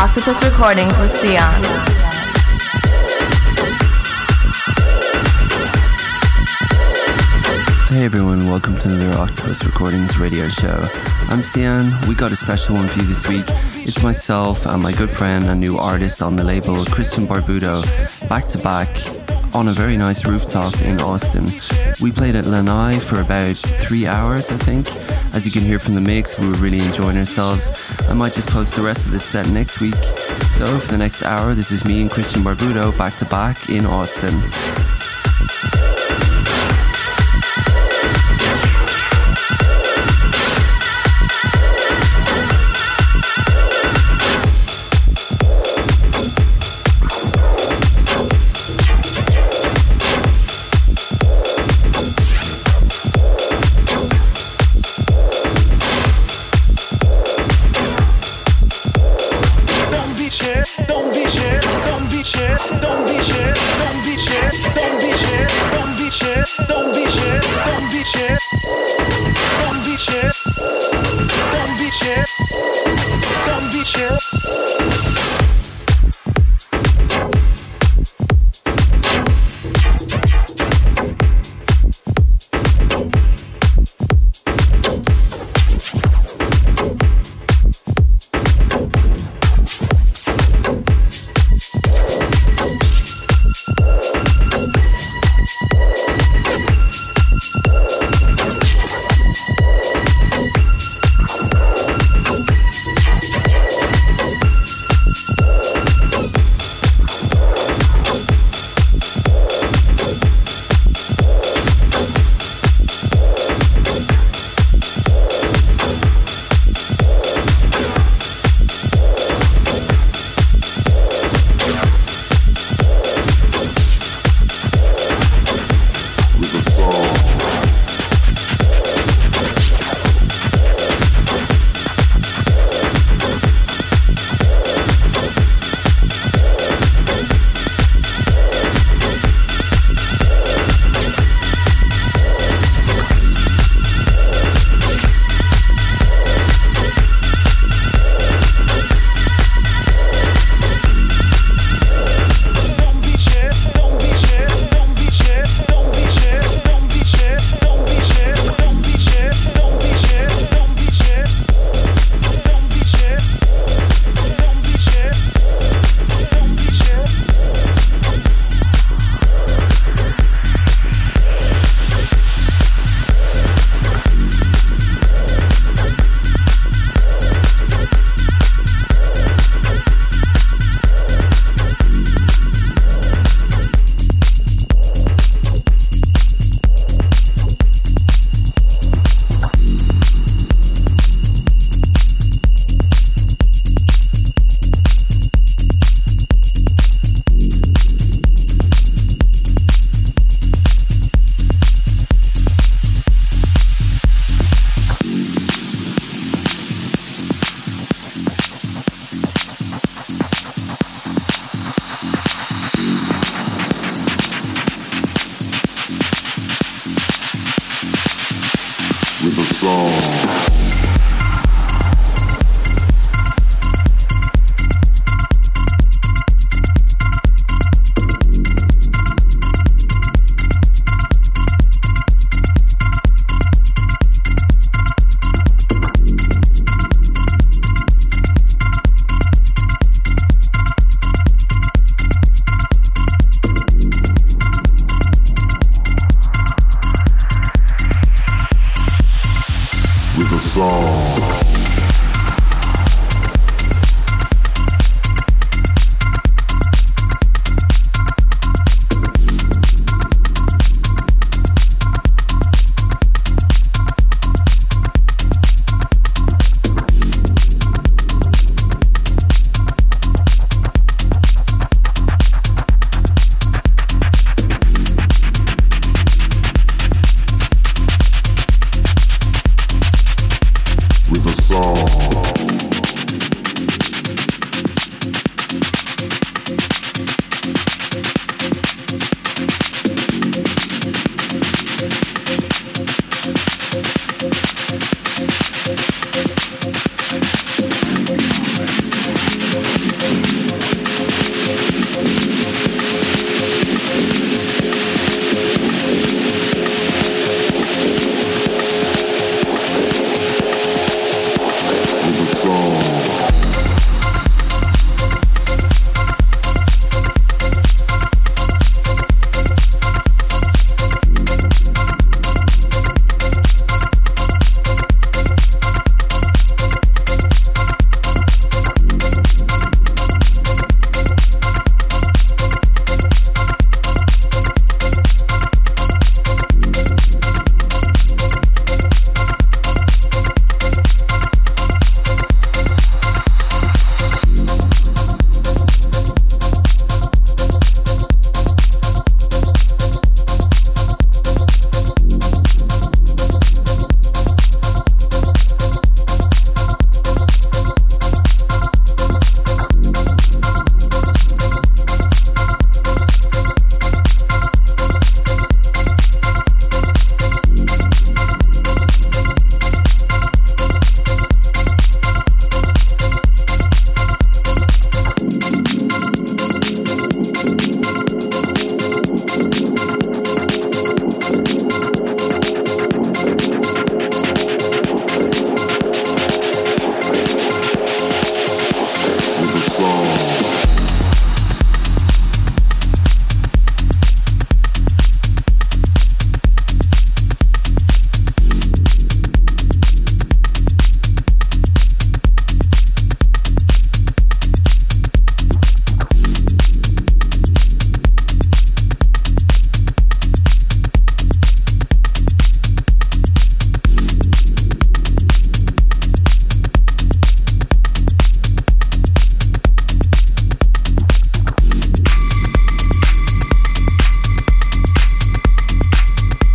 Octopus Recordings with Sian. Hey everyone, welcome to another Octopus Recordings radio show. I'm Sian. We got a special one for you this week. It's myself and my good friend and new artist on the label, Christian Barbuto, back to back on a very nice rooftop in Austin. We played at Lanai for about 3 hours, I think. As you can hear from the mix, we were really enjoying ourselves. I might just post the rest of this set next week. So for the next hour, this is me and Christian Barbuto back to back in Austin.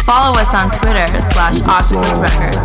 Follow us on Twitter /Octopus Records.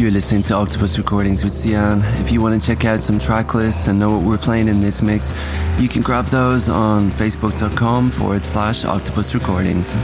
You're listening to Octopus Recordings with Sian. If you want to check out some track lists and know what we're playing in this mix, you can grab those on facebook.com/Octopus Recordings.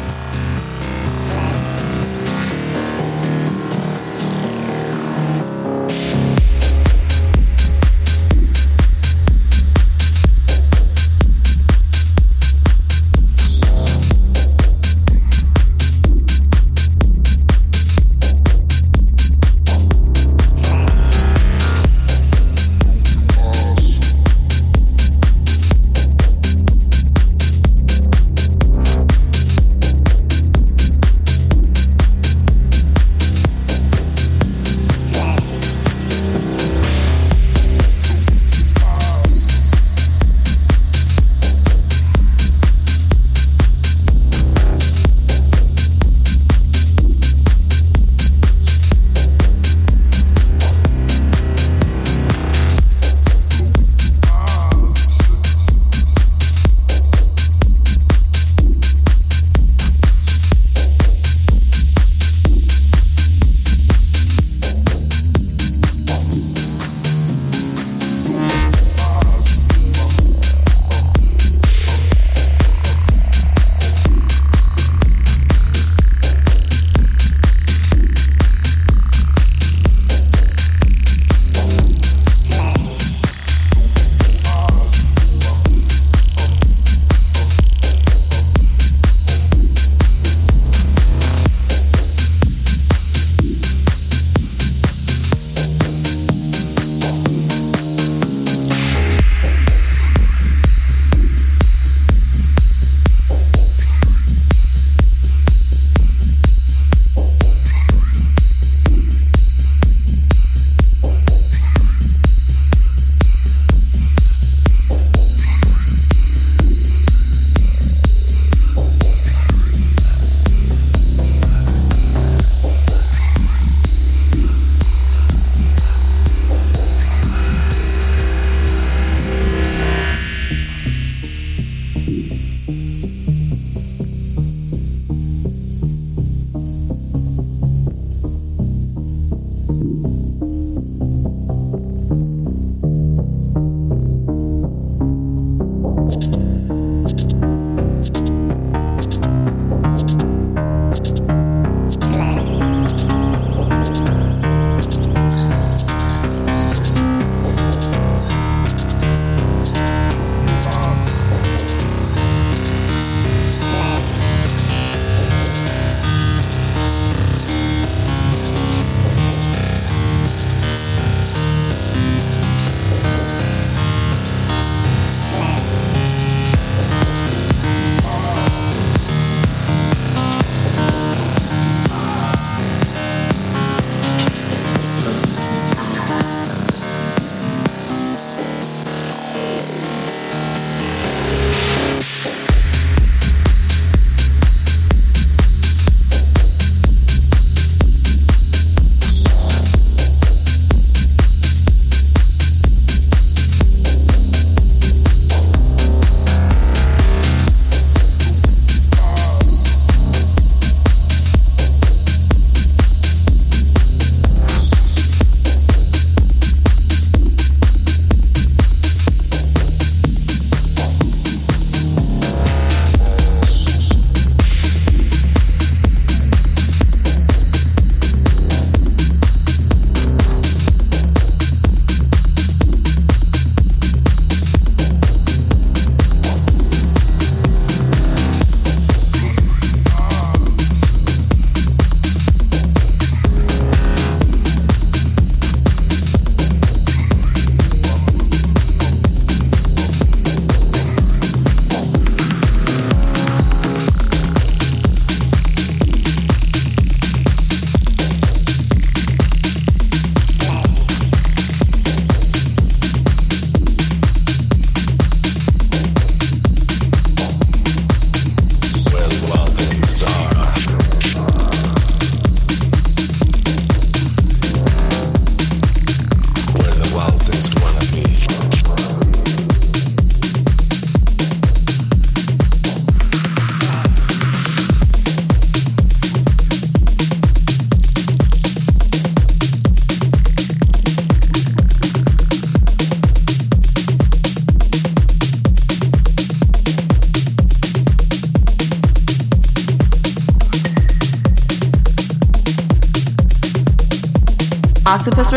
Octopus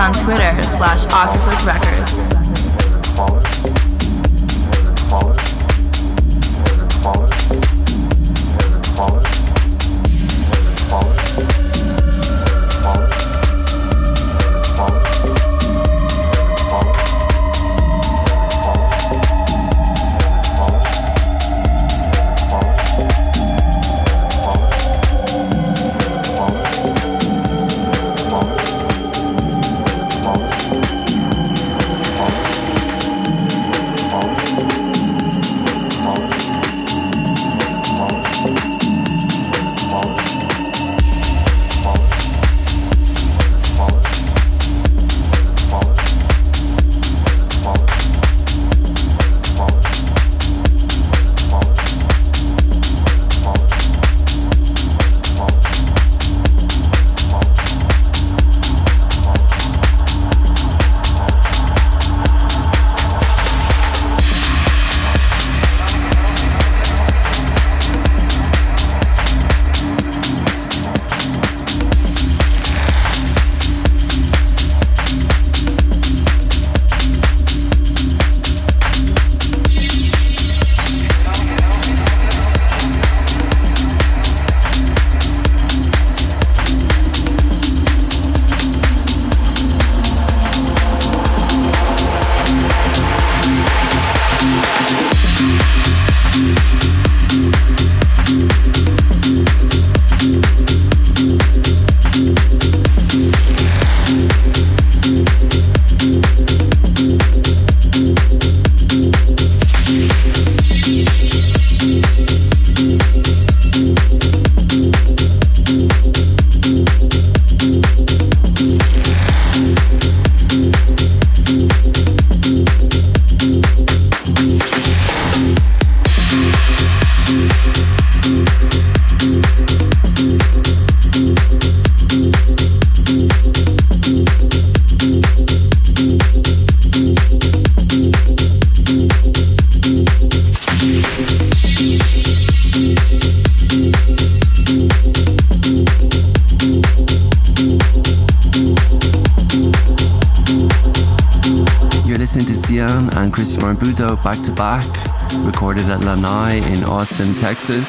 on Twitter /Octopus Records. Sian and Christian Barbuto back to back, recorded at Lanai in Austin, Texas.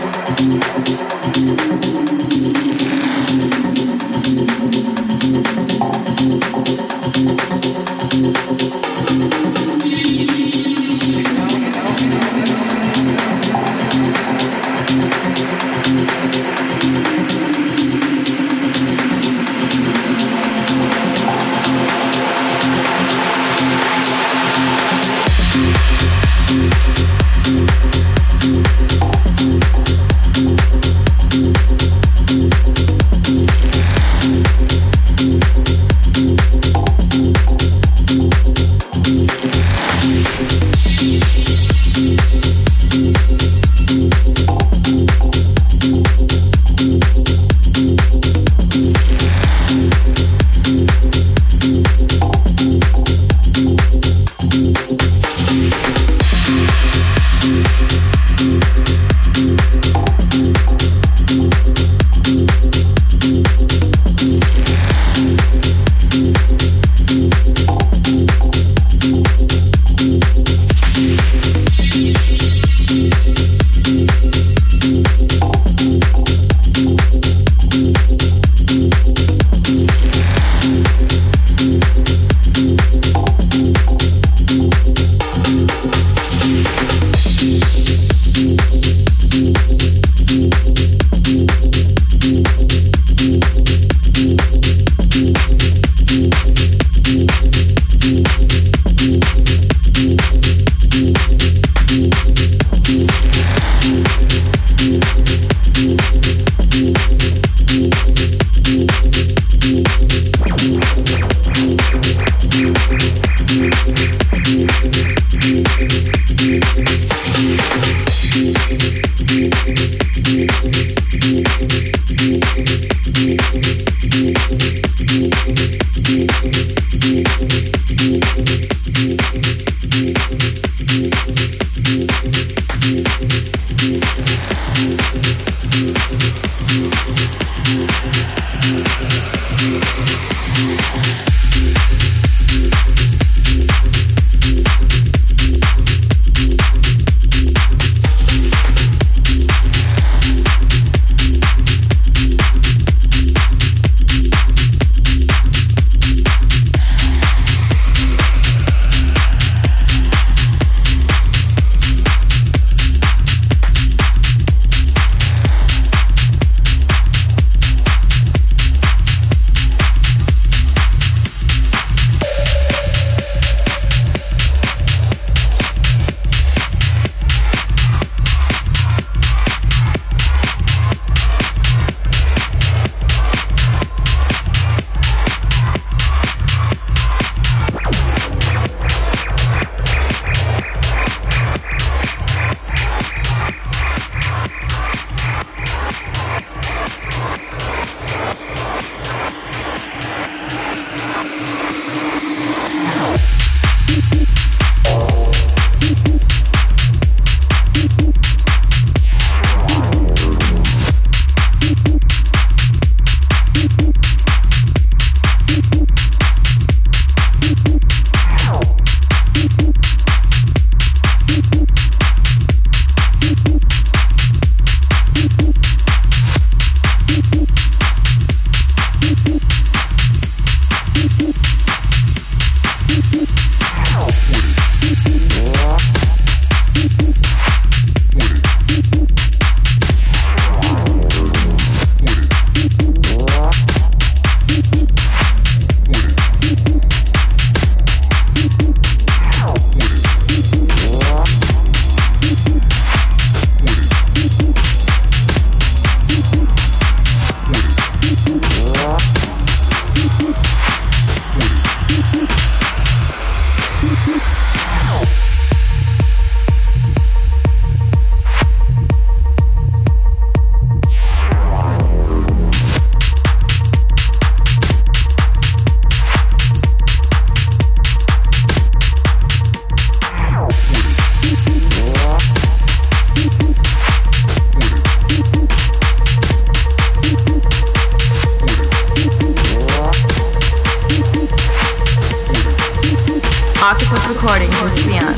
Octopus Recordings with Sian.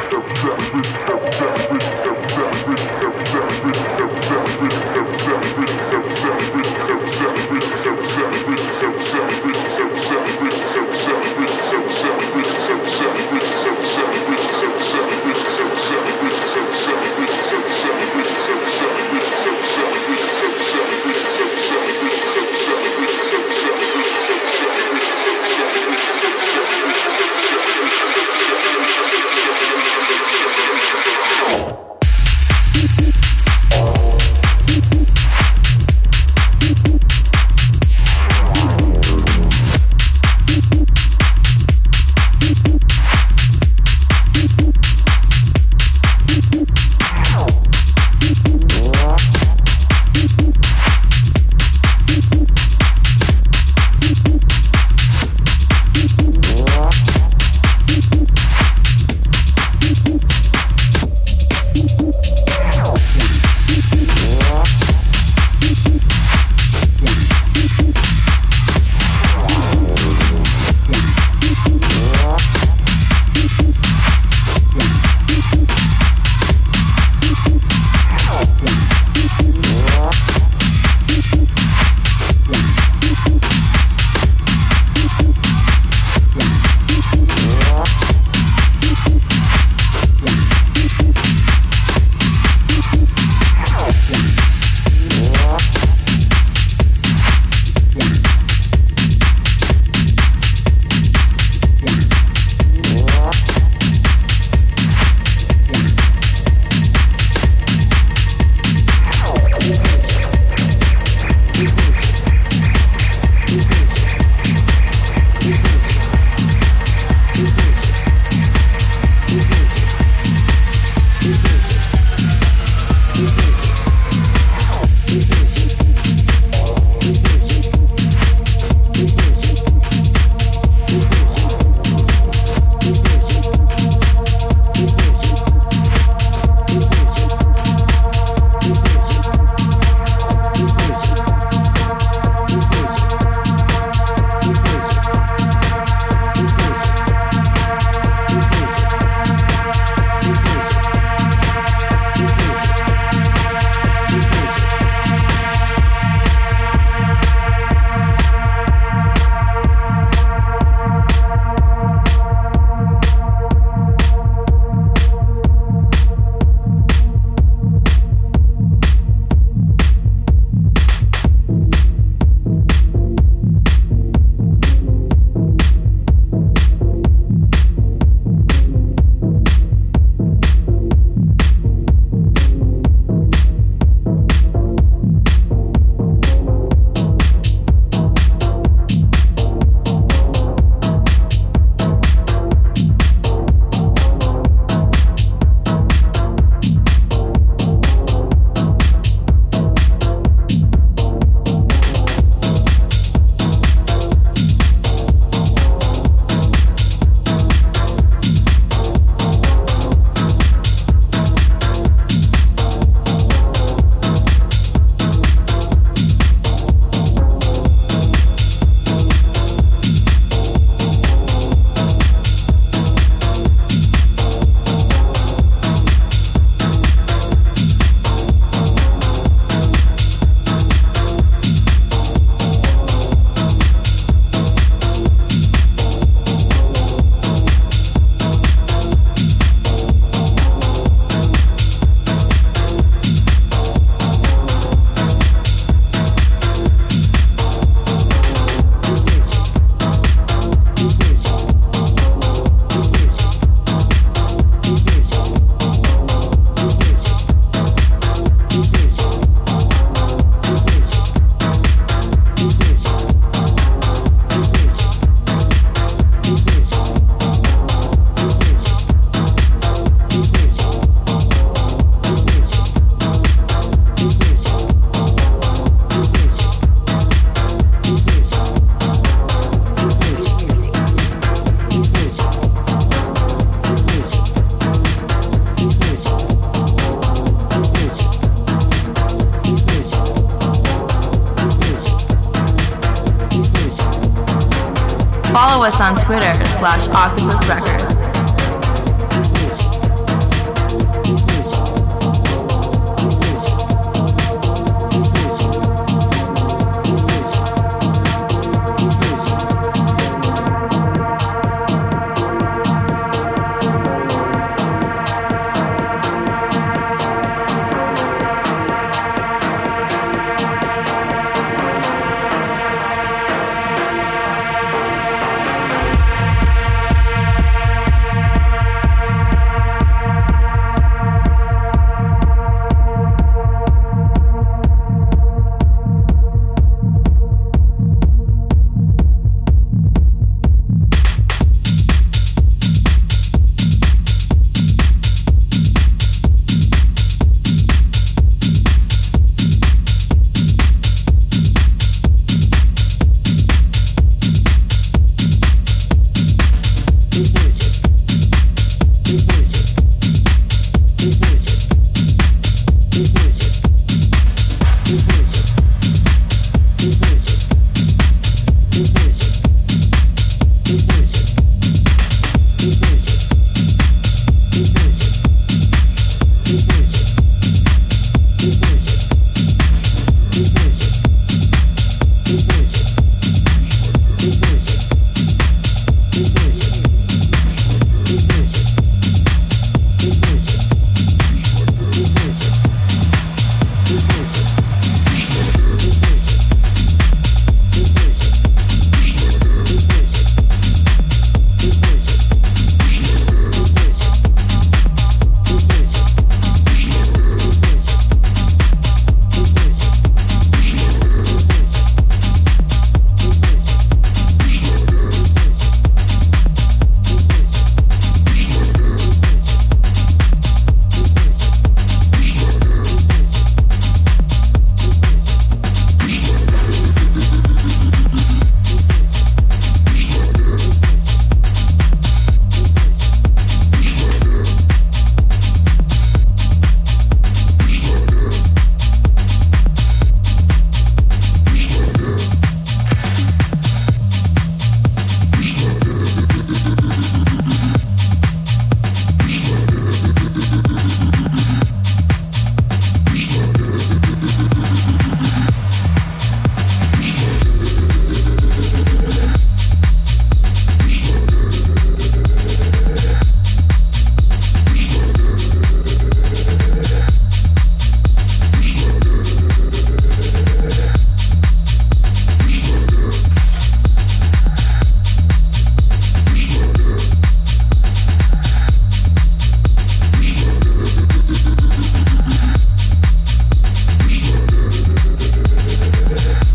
We'll be right back. Follow us on Twitter /Octopus Records.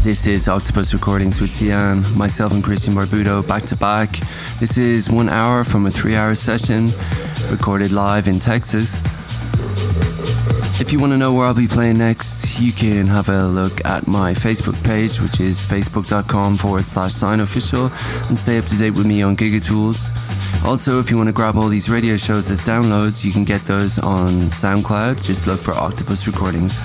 This is Octopus Recordings with Sian, myself and Christian Barbuto back to back. This is 1 hour from a 3-hour session recorded live in Texas. If you want to know where I'll be playing next, you can have a look at my Facebook page, which is facebook.com/SianOfficial, and stay up to date with me on Giga Tools. Also, if you want to grab all these radio shows as downloads, you can get those on SoundCloud. Just look for Octopus Recordings.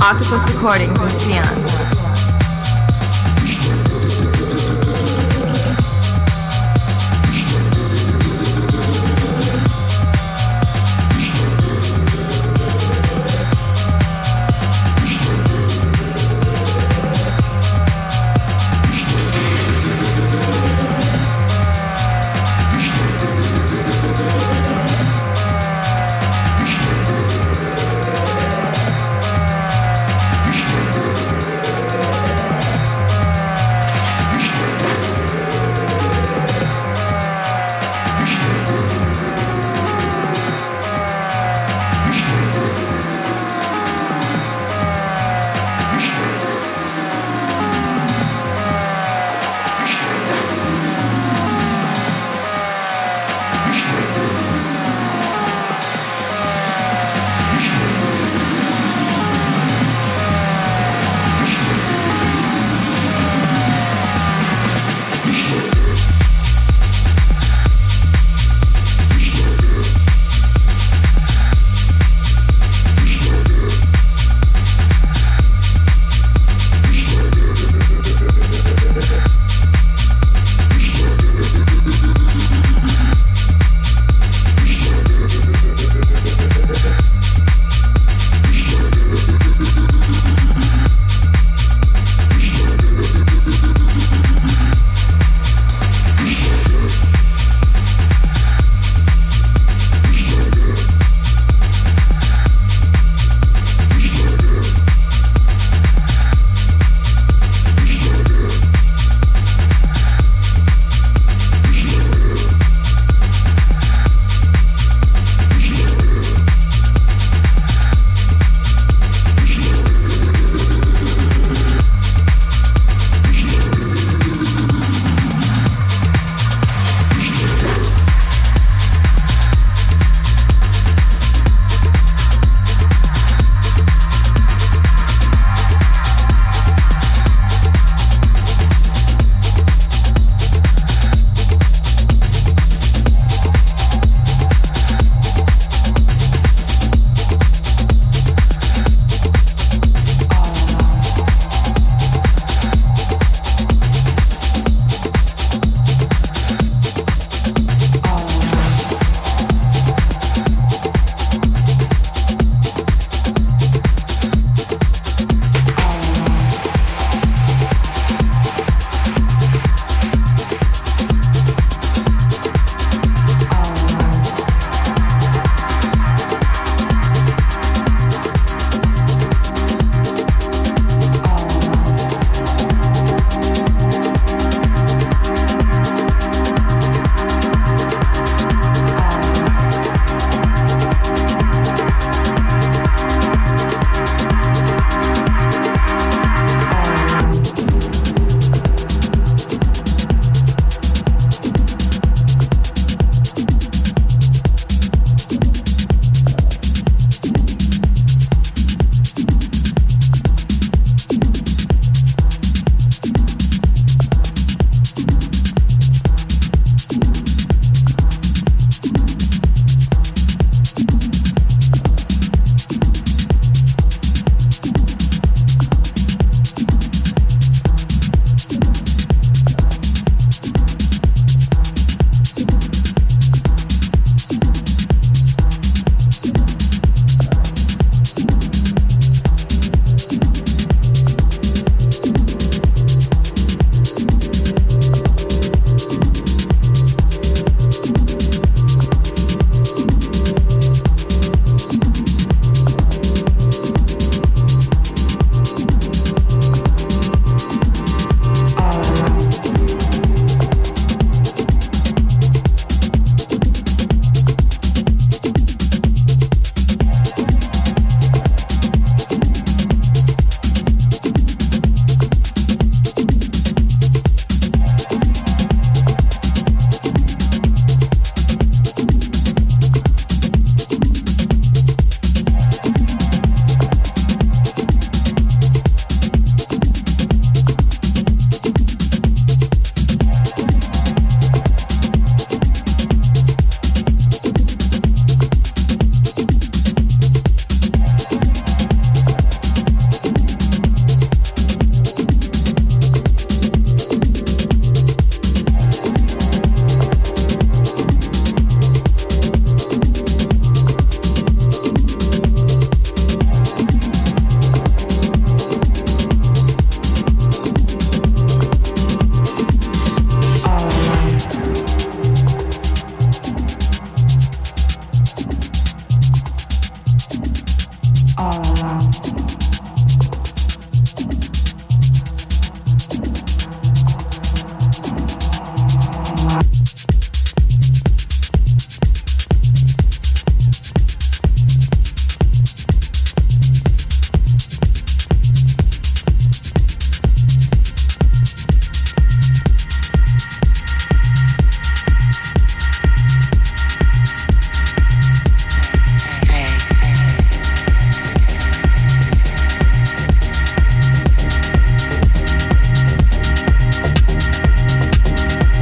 Octopus Recordings with Sian.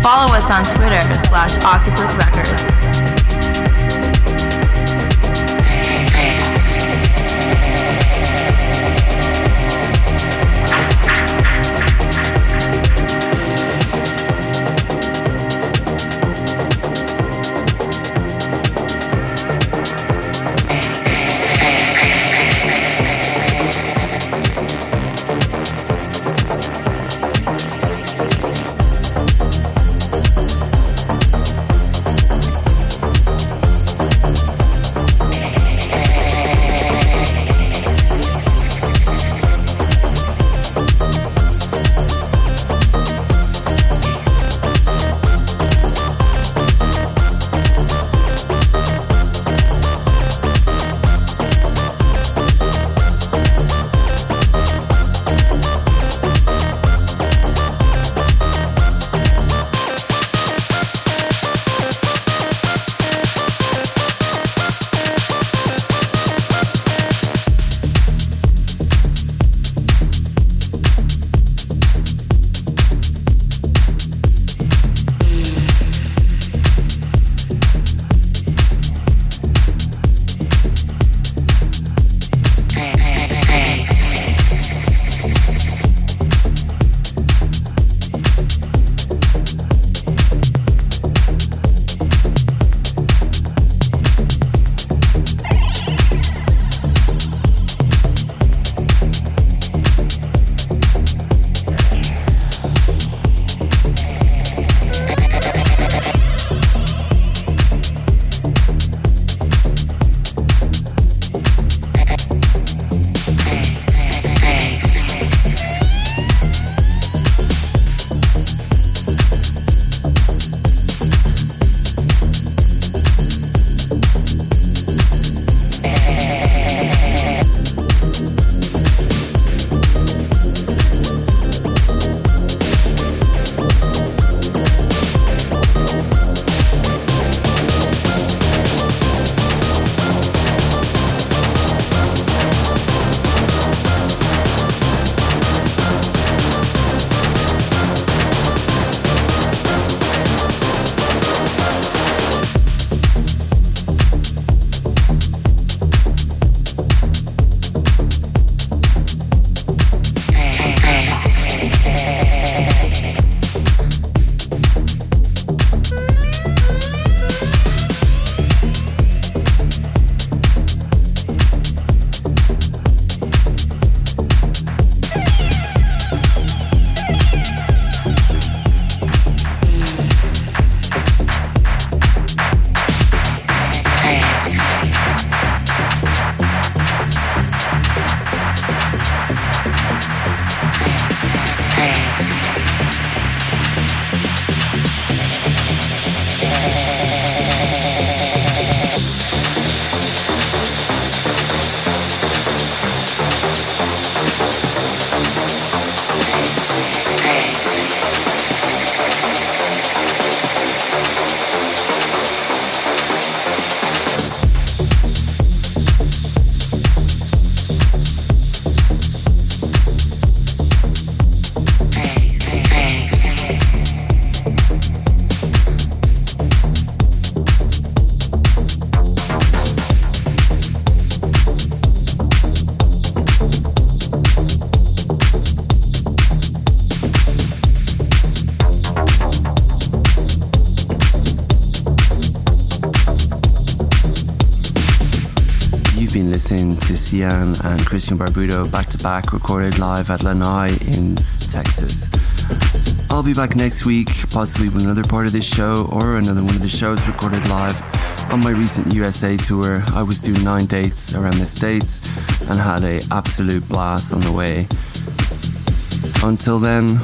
Follow us on Twitter /Octopus Records. Sian and Christian Barbuto back to back, recorded live at Lanai in Texas. I'll be back next week, possibly with another part of this show or another one of the shows recorded live. On my recent USA tour, I was doing 9 dates around the States and had an absolute blast on the way. Until then,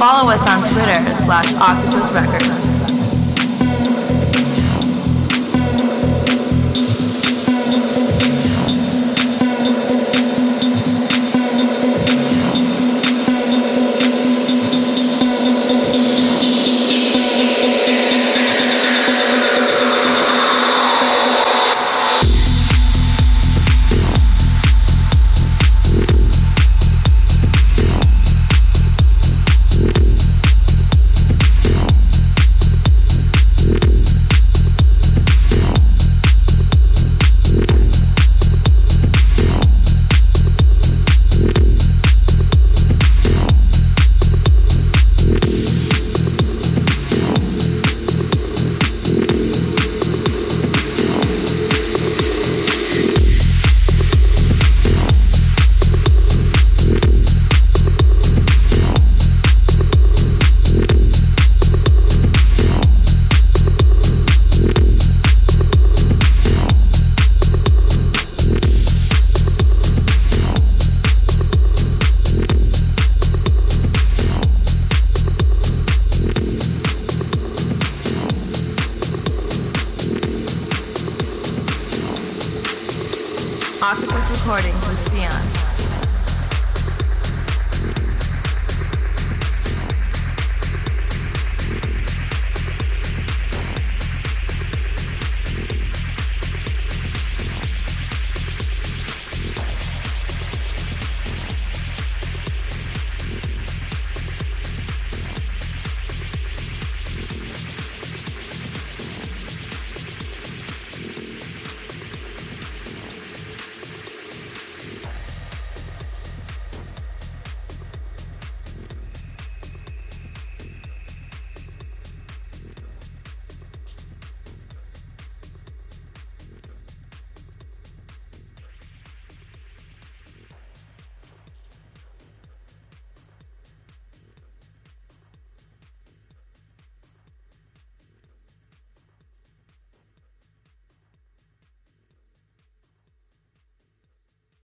Follow us on Twitter /Octopus Records. Octopus Recordings.